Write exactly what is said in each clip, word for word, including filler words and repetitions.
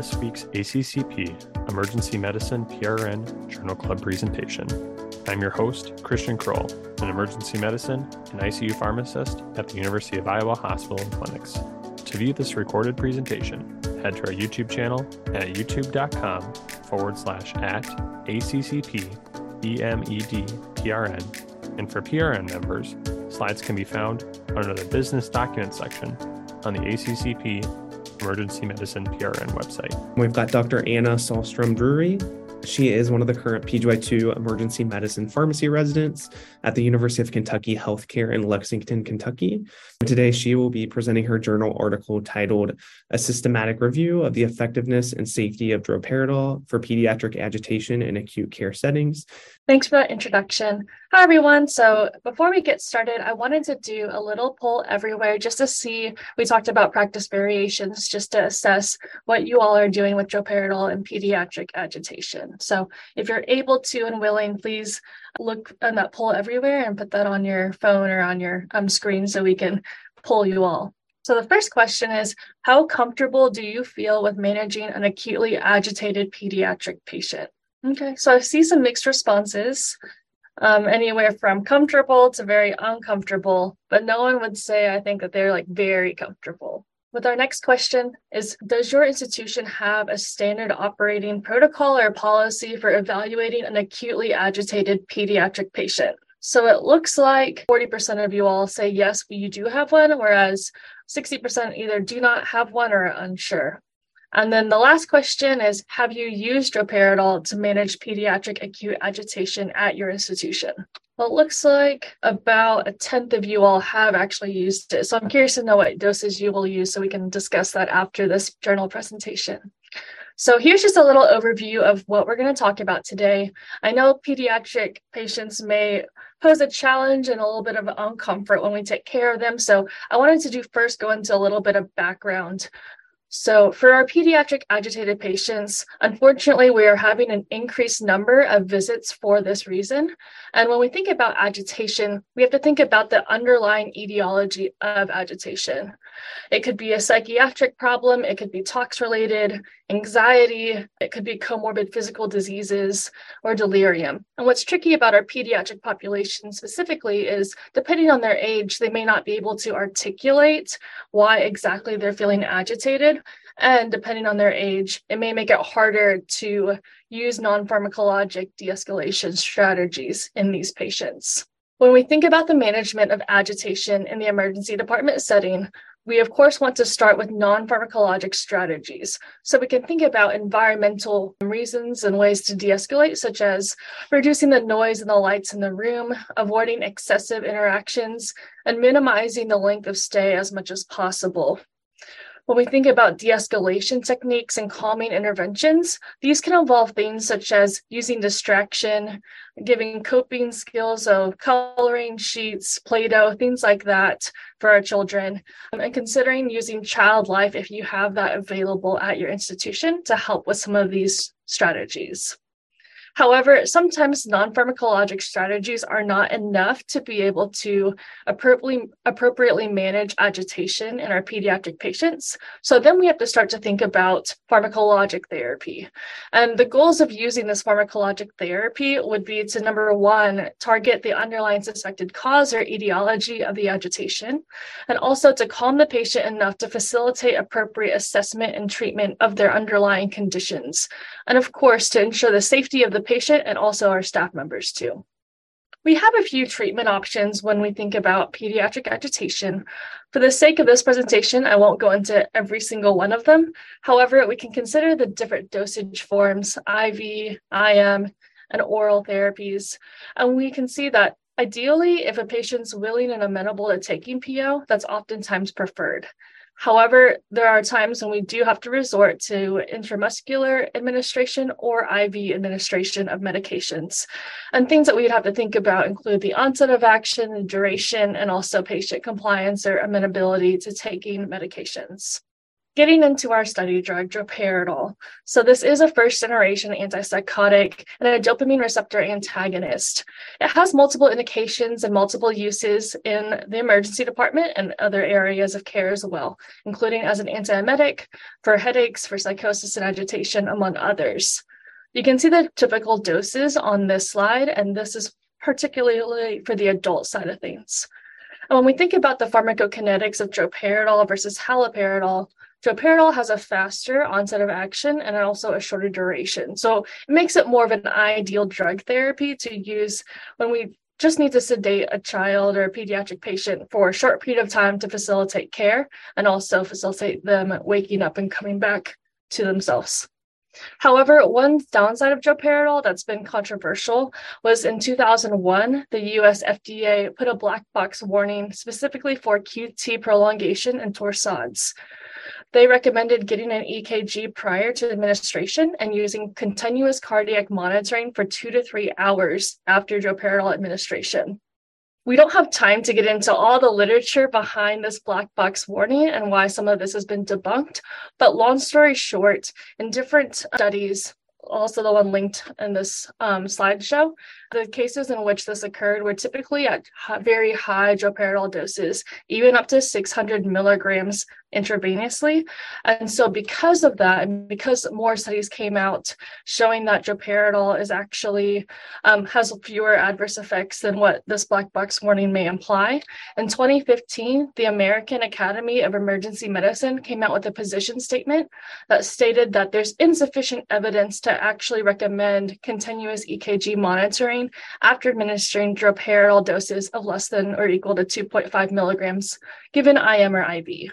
this week's A C C P Emergency Medicine P R N Journal Club presentation. I'm your host, Christian Kroll, an emergency medicine and I C U pharmacist at the University of Iowa Hospital and Clinics. To view this recorded presentation, head to our YouTube channel at youtube.com forward slash at ACCP EMED PRN. And for P R N members, slides can be found under the Business Documents section on the A C C P Emergency Medicine P R N website. We've got Doctor Anna Sahlstrom-Drury. She is one of the current P G Y two emergency medicine pharmacy residents at the University of Kentucky Healthcare in Lexington, Kentucky. Today, she will be presenting her journal article titled A Systematic Review of the Effectiveness and Safety of Droperidol for Pediatric Agitation in Acute Care Settings. Thanks for that introduction. Hi, everyone. So before we get started, I wanted to do a little poll everywhere just to see, we talked about practice variations, just to assess what you all are doing with droperidol and pediatric agitation. So if you're able to and willing, please look on that poll everywhere and put that on your phone or on your um, screen so we can poll you all. So the first question is, how comfortable do you feel with managing an acutely agitated pediatric patient? Okay, so I see some mixed responses, um, anywhere from comfortable to very uncomfortable, but no one would say, I think, that they're like very comfortable. With our next question is, does your institution have a standard operating protocol or policy for evaluating an acutely agitated pediatric patient? So it looks like forty percent of you all say, yes, you do have one, whereas sixty percent either do not have one or are unsure. And then the last question is, have you used droperidol to manage pediatric acute agitation at your institution? Well, it looks like about a tenth of you all have actually used it. So I'm curious to know what doses you will use so we can discuss that after this journal presentation. So here's just a little overview of what we're going to talk about today. I know pediatric patients may pose a challenge and a little bit of uncomfort when we take care of them. So I wanted to do first go into a little bit of background. So for our pediatric agitated patients, unfortunately, we are having an increased number of visits for this reason. And when we think about agitation, we have to think about the underlying etiology of agitation. It could be a psychiatric problem, it could be tox-related, anxiety, it could be comorbid physical diseases, or delirium. And what's tricky about our pediatric population specifically is, depending on their age, they may not be able to articulate why exactly they're feeling agitated. And depending on their age, it may make it harder to use non-pharmacologic de-escalation strategies in these patients. When we think about the management of agitation in the emergency department setting, we of course want to start with non-pharmacologic strategies. So we can think about environmental reasons and ways to de-escalate, such as reducing the noise and the lights in the room, avoiding excessive interactions, and minimizing the length of stay as much as possible. When we think about de-escalation techniques and calming interventions, these can involve things such as using distraction, giving coping skills of coloring sheets, Play-Doh, things like that for our children, and considering using child life if you have that available at your institution to help with some of these strategies. However, sometimes non-pharmacologic strategies are not enough to be able to appropriately, appropriately manage agitation in our pediatric patients. So then we have to start to think about pharmacologic therapy. And the goals of using this pharmacologic therapy would be to, number one, target the underlying suspected cause or etiology of the agitation, and also to calm the patient enough to facilitate appropriate assessment and treatment of their underlying conditions. And of course, to ensure the safety of the patient and also our staff members too. We have a few treatment options when we think about pediatric agitation. For the sake of this presentation, I won't go into every single one of them. However, we can consider the different dosage forms, I V, I M, and oral therapies. And we can see that ideally, if a patient's willing and amenable to taking P O, that's oftentimes preferred. However, there are times when we do have to resort to intramuscular administration or I V administration of medications. And things that we'd have to think about include the onset of action, the duration, and also patient compliance or amenability to taking medications. Getting into our study drug, droperidol. So this is a first-generation antipsychotic and a dopamine receptor antagonist. It has multiple indications and multiple uses in the emergency department and other areas of care as well, including as an antiemetic, for headaches, for psychosis and agitation, among others. You can see the typical doses on this slide, and this is particularly for the adult side of things. And when we think about the pharmacokinetics of droperidol versus haloperidol, droperidol has a faster onset of action and also a shorter duration. So it makes it more of an ideal drug therapy to use when we just need to sedate a child or a pediatric patient for a short period of time to facilitate care and also facilitate them waking up and coming back to themselves. However, one downside of droperidol that's been controversial was in two thousand one, the U S F D A put a black box warning specifically for Q T prolongation and torsades. They recommended getting an E K G prior to administration and using continuous cardiac monitoring for two to three hours after droperidol administration. We don't have time to get into all the literature behind this black box warning and why some of this has been debunked, but long story short, in different studies, also the one linked in this um, slideshow, the cases in which this occurred were typically at very high droperidol doses, even up to six hundred milligrams intravenously. And so because of that, and because more studies came out showing that droperidol is actually um, has fewer adverse effects than what this black box warning may imply, in twenty fifteen, the American Academy of Emergency Medicine came out with a position statement that stated that there's insufficient evidence to actually recommend continuous E K G monitoring after administering droperidol doses of less than or equal to two point five milligrams given I M or I V.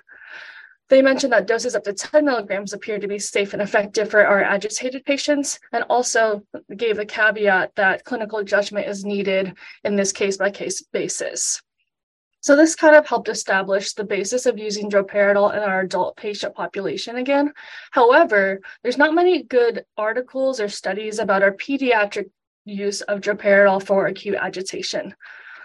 They mentioned that doses up to ten milligrams appear to be safe and effective for our agitated patients, and also gave the caveat that clinical judgment is needed in this case-by-case basis. So this kind of helped establish the basis of using droperidol in our adult patient population again. However, there's not many good articles or studies about our pediatric use of droperidol for acute agitation.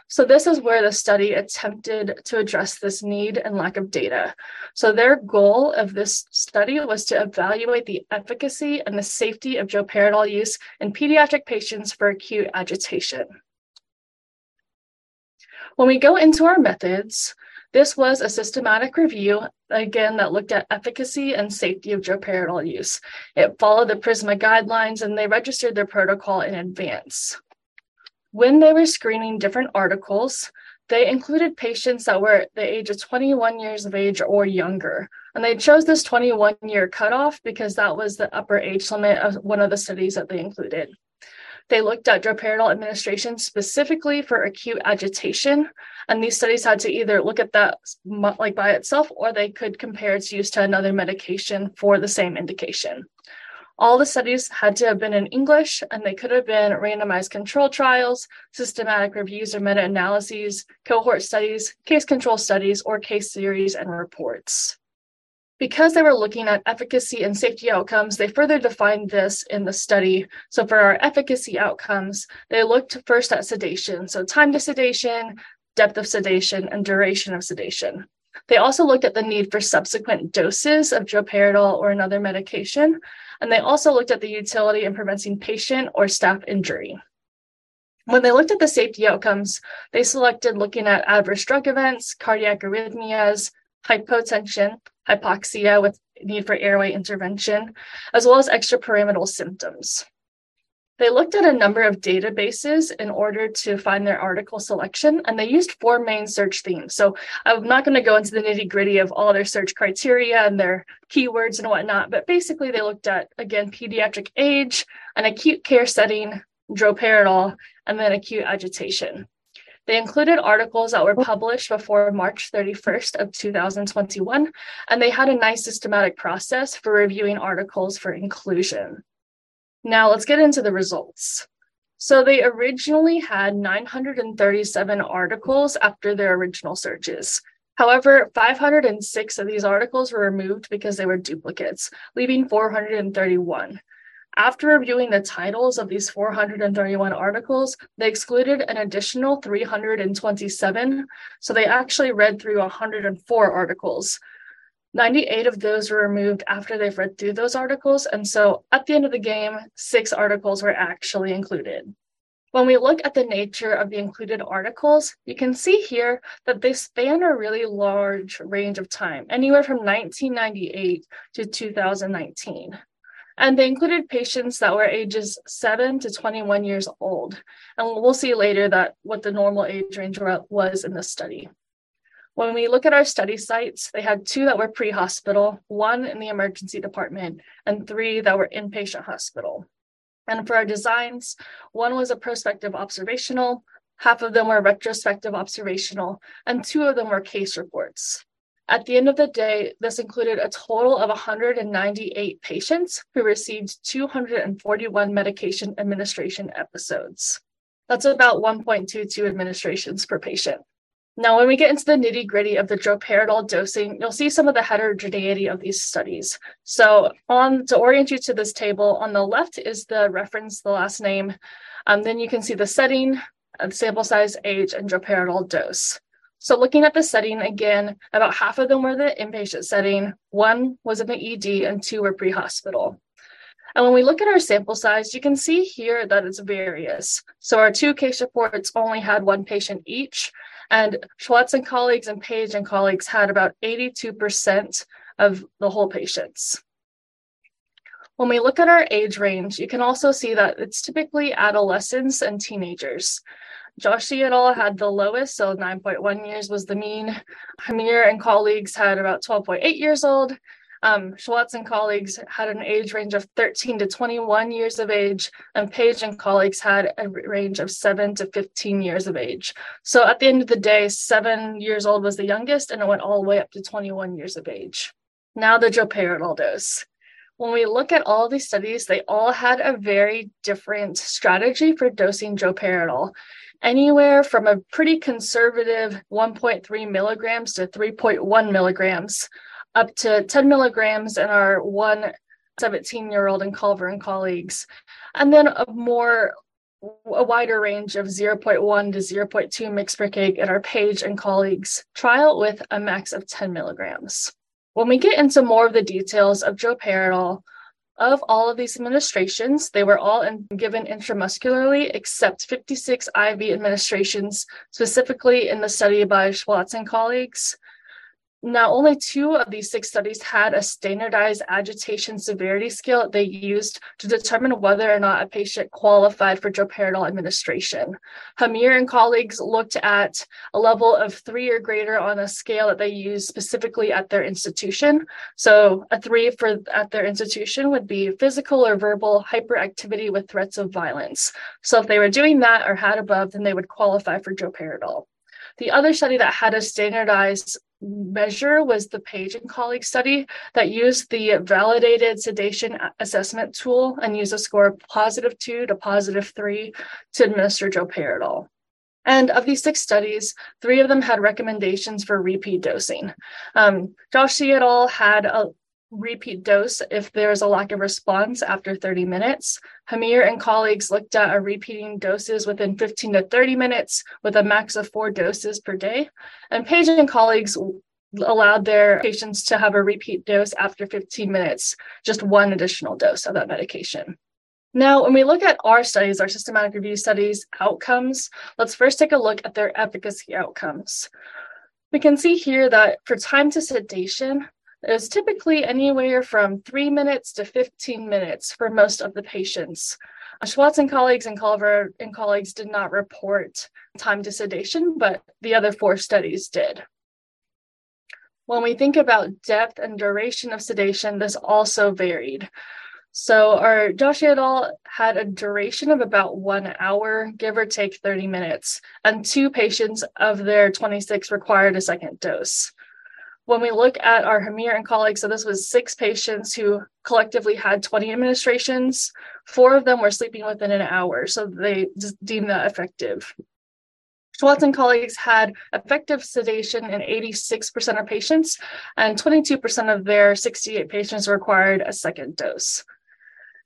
So this is where the study attempted to address this need and lack of data. So their goal of this study was to evaluate the efficacy and the safety of droperidol use in pediatric patients for acute agitation. When we go into our methods, this was a systematic review, again, that looked at efficacy and safety of droperidol use. It followed the PRISMA guidelines, and they registered their protocol in advance. When they were screening different articles, they included patients that were the age of twenty-one years of age or younger. And they chose this twenty-one year cutoff because that was the upper age limit of one of the studies that they included. They looked at droperidol administration specifically for acute agitation. And these studies had to either look at that like by itself, or they could compare its use to another medication for the same indication. All the studies had to have been in English, and they could have been randomized control trials, systematic reviews or meta-analyses, cohort studies, case control studies, or case series and reports. Because they were looking at efficacy and safety outcomes, they further defined this in the study. So for our efficacy outcomes, they looked first at sedation, so time to sedation, depth of sedation, and duration of sedation. They also looked at the need for subsequent doses of droperidol or another medication, and they also looked at the utility in preventing patient or staff injury. When they looked at the safety outcomes, they selected looking at adverse drug events, cardiac arrhythmias, hypotension, hypoxia with need for airway intervention, as well as extrapyramidal symptoms. They looked at a number of databases in order to find their article selection, and they used four main search themes. So I'm not going to go into the nitty-gritty of all their search criteria and their keywords and whatnot, but basically they looked at, again, pediatric age, an acute care setting, droperidol, and then acute agitation. They included articles that were published before March thirty-first of two thousand twenty-one, and they had a nice systematic process for reviewing articles for inclusion. Now let's get into the results. So they originally had nine hundred thirty-seven articles after their original searches. However, five hundred six of these articles were removed because they were duplicates, leaving four hundred thirty-one. After reviewing the titles of these four hundred thirty-one articles, they excluded an additional three hundred twenty-seven. So they actually read through one hundred four articles. ninety-eight of those were removed after they've read through those articles, and so at the end of the game, six articles were actually included. When we look at the nature of the included articles, you can see here that they span a really large range of time, anywhere from nineteen ninety-eight to two thousand nineteen. And they included patients that were ages seven to twenty-one years old. And we'll see later that what the normal age range was in this study. When we look at our study sites, they had two that were pre-hospital, one in the emergency department, and three that were inpatient hospital. And for our designs, one was a prospective observational, half of them were retrospective observational, and two of them were case reports. At the end of the day, this included a total of one hundred ninety-eight patients who received two hundred forty-one medication administration episodes. That's about one point two two administrations per patient. Now, when we get into the nitty-gritty of the droperidol dosing, you'll see some of the heterogeneity of these studies. So on to orient you to this table, on the left is the reference, the last name. Um, then you can see the setting, sample size, age, and droperidol dose. So looking at the setting again, about half of them were the inpatient setting, one was in the E D, and two were pre-hospital. And when we look at our sample size, you can see here that it's various. So our two case reports only had one patient each, and Schwartz and colleagues and Page and colleagues had about eighty-two percent of the whole patients. When we look at our age range, you can also see that it's typically adolescents and teenagers. Joshi et al. Had the lowest, so nine point one years was the mean. Hamir and colleagues had about twelve point eight years old. Um, Schwartz and colleagues had an age range of thirteen to twenty-one years of age, and Page and colleagues had a range of seven to fifteen years of age. So at the end of the day, seven years old was the youngest, and it went all the way up to twenty-one years of age. Now the droperidol dose. When we look at all these studies, they all had a very different strategy for dosing droperidol. Anywhere from a pretty conservative one point three milligrams to three point one milligrams, up to ten milligrams in our one seventeen-year-old and Calver and colleagues, and then a more a wider range of zero point one to zero point two mg per kg in our Page and colleagues trial with a max of ten milligrams. When we get into more of the details of droperidol, of all of these administrations, they were all in, given intramuscularly, except fifty-six I V administrations, specifically in the study by Schwartz and colleagues. Now, only two of these six studies had a standardized agitation severity scale that they used to determine whether or not a patient qualified for droperidol administration. Hamir and colleagues looked at a level of three or greater on a scale that they used specifically at their institution. So a three for at their institution would be physical or verbal hyperactivity with threats of violence. So if they were doing that or had above, then they would qualify for droperidol. The other study that had a standardized measure was the Page and colleague study that used the validated sedation assessment tool and used a score of positive two to positive three to administer droperidol. And of these six studies, three of them had recommendations for repeat dosing. Um, Joshi et al. Had a repeat dose if there is a lack of response after thirty minutes. Hamir and colleagues looked at a repeating doses within fifteen to thirty minutes with a max of four doses per day. And Page and colleagues allowed their patients to have a repeat dose after fifteen minutes, just one additional dose of that medication. Now, when we look at our studies, our systematic review studies outcomes, let's first take a look at their efficacy outcomes. We can see here that for time to sedation, it was typically anywhere from three minutes to fifteen minutes for most of the patients. Schwartz and colleagues and Calver and colleagues did not report time to sedation, but the other four studies did. When we think about depth and duration of sedation, this also varied. So our Joshi et al. Had a duration of about one hour, give or take thirty minutes, and two patients of their twenty-six required a second dose. When we look at our Hamir and colleagues, so this was six patients who collectively had twenty administrations. Four of them were sleeping within an hour, so they deemed that effective. Schwartz and colleagues had effective sedation in eighty-six percent of patients, and twenty-two percent of their sixty-eight patients required a second dose.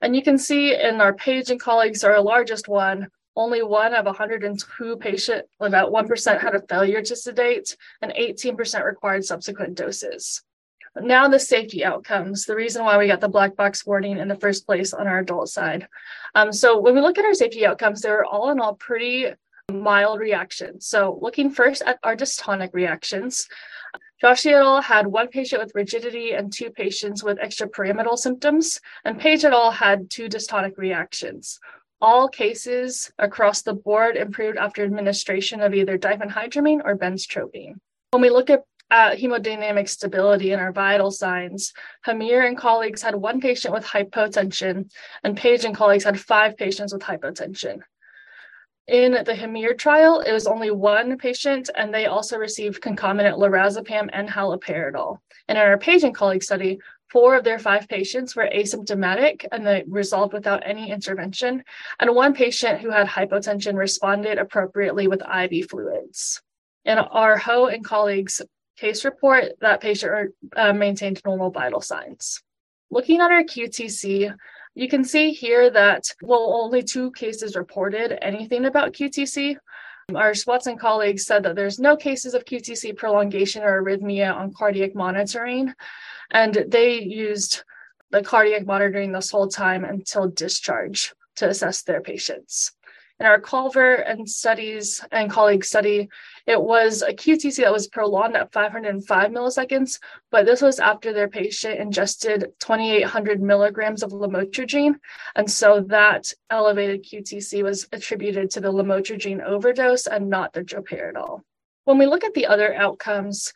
And you can see in our Page and colleagues, our largest one, only one of one hundred two patients, about one percent had a failure to sedate, and eighteen percent required subsequent doses. Now the safety outcomes, the reason why we got the black box warning in the first place on our adult side. Um, so when we look at our safety outcomes, they're all in all pretty mild reactions. So looking first at our dystonic reactions, Joshi et al. Had one patient with rigidity and two patients with extrapyramidal symptoms, and Page et al. Had two dystonic reactions. All cases across the board improved after administration of either diphenhydramine or benztropine. When we look at Uh, hemodynamic stability in our vital signs, Hamir and colleagues had one patient with hypotension, and Page and colleagues had five patients with hypotension. In the Hamir trial, it was only one patient, and they also received concomitant lorazepam and haloperidol. And in our Page and colleagues study, four of their five patients were asymptomatic, and they resolved without any intervention. And one patient who had hypotension responded appropriately with I V fluids. In our Ho and colleagues case report, that patient uh, maintained normal vital signs. Looking at our Q T C, you can see here that, well, only two cases reported anything about Q T C. Our Swatson colleagues said that there's no cases of Q T C prolongation or arrhythmia on cardiac monitoring, and they used the cardiac monitoring this whole time until discharge to assess their patients. In our Calver and studies and colleagues study, it was a Q T C that was prolonged at five hundred five milliseconds, but this was after their patient ingested twenty-eight hundred milligrams of lamotrigine, and so that elevated Q T C was attributed to the lamotrigine overdose and not the droperidol. When we look at the other outcomes,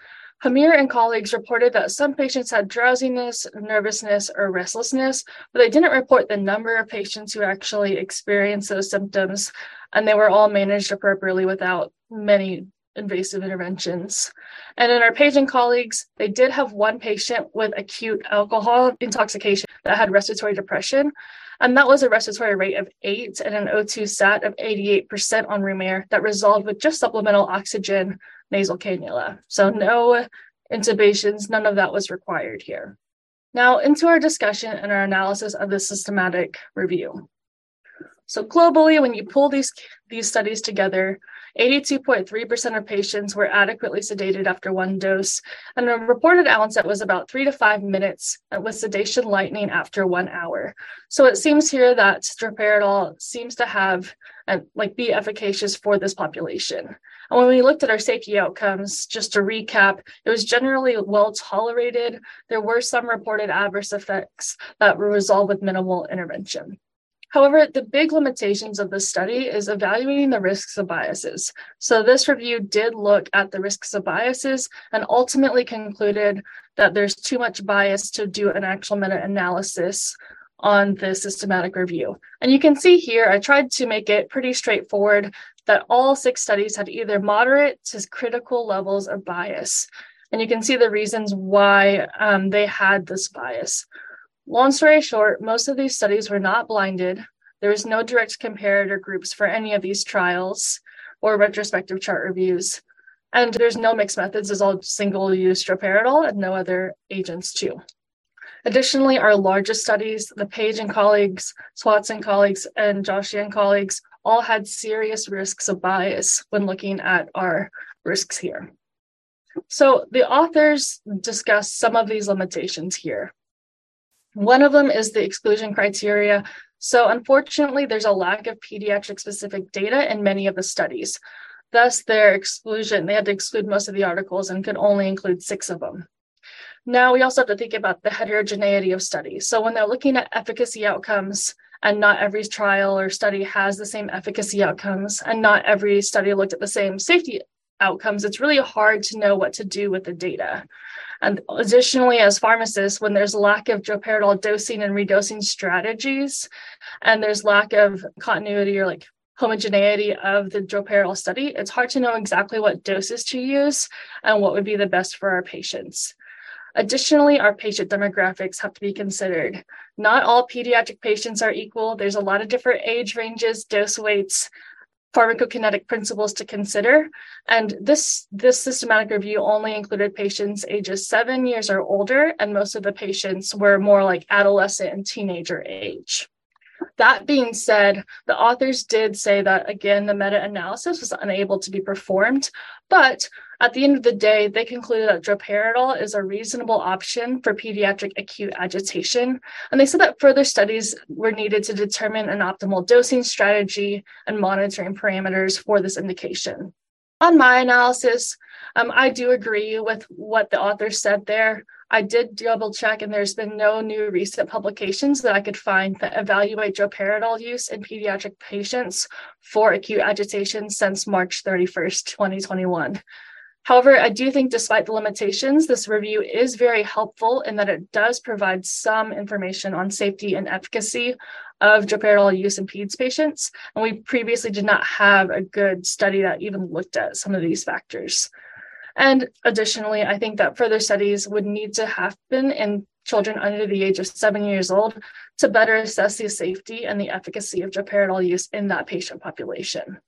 Hamir and colleagues reported that some patients had drowsiness, nervousness, or restlessness, but they didn't report the number of patients who actually experienced those symptoms, and they were all managed appropriately without many invasive interventions. And in our Page and colleagues, they did have one patient with acute alcohol intoxication that had respiratory depression, and that was a respiratory rate of eight and an O two sat of eighty-eight percent on room air that resolved with just supplemental oxygen nasal cannula. So no intubations, none of that was required here. Now into our discussion and our analysis of the systematic review. So globally, when you pull these, these studies together, eighty-two point three percent of patients were adequately sedated after one dose, and the reported onset was about three to five minutes with sedation lightening after one hour. So it seems here that droperidol seems to have and like be efficacious for this population. And when we looked at our safety outcomes, just to recap, it was generally well tolerated. There were some reported adverse effects that were resolved with minimal intervention. However, the big limitations of this study is evaluating the risks of biases. So this review did look at the risks of biases and ultimately concluded that there's too much bias to do an actual meta-analysis on the systematic review. And you can see here, I tried to make it pretty straightforward that all six studies had either moderate to critical levels of bias. And you can see the reasons why um, they had this bias. Long story short, most of these studies were not blinded. There was no direct comparator groups for any of these trials or retrospective chart reviews. And there's no mixed methods, it's all single-use droperidol and no other agents too. Additionally, our largest studies, the Page and colleagues, Swatson colleagues, and Joshi and colleagues, all had serious risks of bias when looking at our risks here. So the authors discuss some of these limitations here. One of them is the exclusion criteria. So unfortunately, there's a lack of pediatric-specific data in many of the studies. Thus, their exclusion, they had to exclude most of the articles and could only include six of them. Now, we also have to think about the heterogeneity of studies. So when they're looking at efficacy outcomes, and not every trial or study has the same efficacy outcomes, and not every study looked at the same safety outcomes, it's really hard to know what to do with the data. And additionally, as pharmacists, when there's lack of droperidol dosing and redosing strategies, and there's lack of continuity or like homogeneity of the droperidol study, it's hard to know exactly what doses to use and what would be the best for our patients. Additionally, our patient demographics have to be considered. Not all pediatric patients are equal. There's a lot of different age ranges, dose weights, pharmacokinetic principles to consider. And this, this systematic review only included patients ages seven years or older, and most of the patients were more like adolescent and teenager age. That being said, the authors did say that, again, the meta-analysis was unable to be performed, but at the end of the day, they concluded that droperidol is a reasonable option for pediatric acute agitation, and they said that further studies were needed to determine an optimal dosing strategy and monitoring parameters for this indication. On my analysis, um, I do agree with what the author said there. I did double check, and there's been no new recent publications that I could find that evaluate droperidol use in pediatric patients for acute agitation since March thirty-first, twenty twenty-one. However, I do think despite the limitations, this review is very helpful in that it does provide some information on safety and efficacy of droperidol use in peds patients, and we previously did not have a good study that even looked at some of these factors. And additionally, I think that further studies would need to happen in children under the age of seven years old to better assess the safety and the efficacy of droperidol use in that patient population.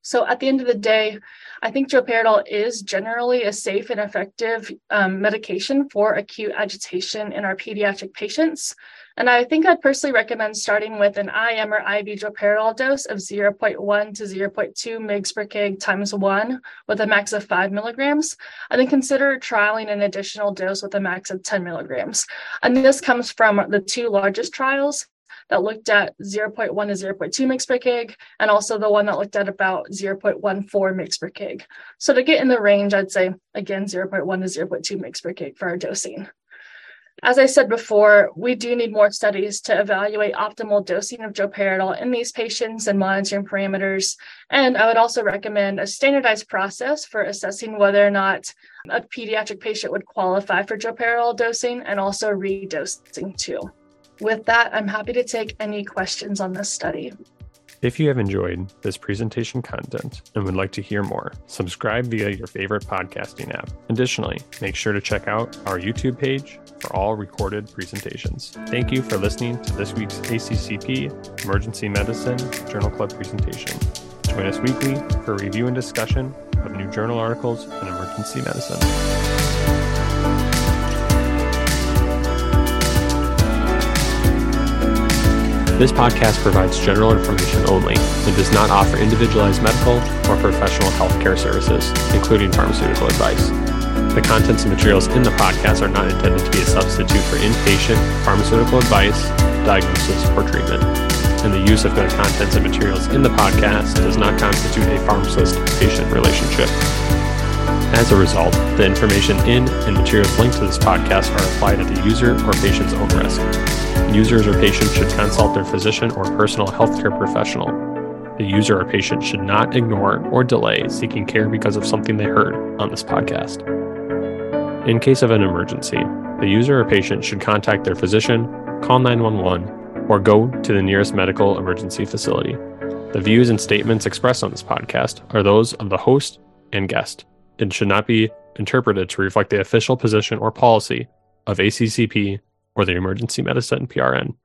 So at the end of the day, I think droperidol is generally a safe and effective um, medication for acute agitation in our pediatric patients. And I think I'd personally recommend starting with an I M or I V droperidol dose of zero point one to zero point two mg per kg times one with a max of five milligrams, and then consider trialing an additional dose with a max of ten milligrams. And this comes from the two largest trials that looked at zero point one to zero point two mg per kg, and also the one that looked at about zero point one four mg per kg. So to get in the range, I'd say, again, zero point one to zero point two mg per kg for our dosing. As I said before, we do need more studies to evaluate optimal dosing of droperidol in these patients and monitoring parameters. And I would also recommend a standardized process for assessing whether or not a pediatric patient would qualify for droperidol dosing and also redosing too. With that, I'm happy to take any questions on this study. If you have enjoyed this presentation content and would like to hear more, subscribe via your favorite podcasting app. Additionally, make sure to check out our YouTube page for all recorded presentations. Thank you for listening to this week's A C C P Emergency Medicine Journal Club presentation. Join us weekly for review and discussion of new journal articles in emergency medicine. This podcast provides general information only and does not offer individualized medical or professional healthcare services, including pharmaceutical advice. The contents and materials in the podcast are not intended to be a substitute for inpatient pharmaceutical advice, diagnosis, or treatment. And the use of the contents and materials in the podcast does not constitute a pharmacist-patient relationship. As a result, the information in and materials linked to this podcast are applied at the user or patient's own risk. Users or patients should consult their physician or personal healthcare professional. The user or patient should not ignore or delay seeking care because of something they heard on this podcast. In case of an emergency, the user or patient should contact their physician, call nine one one, or go to the nearest medical emergency facility. The views and statements expressed on this podcast are those of the host and guest, and should not be interpreted to reflect the official position or policy of A C C P or the Emergency Medicine P R N.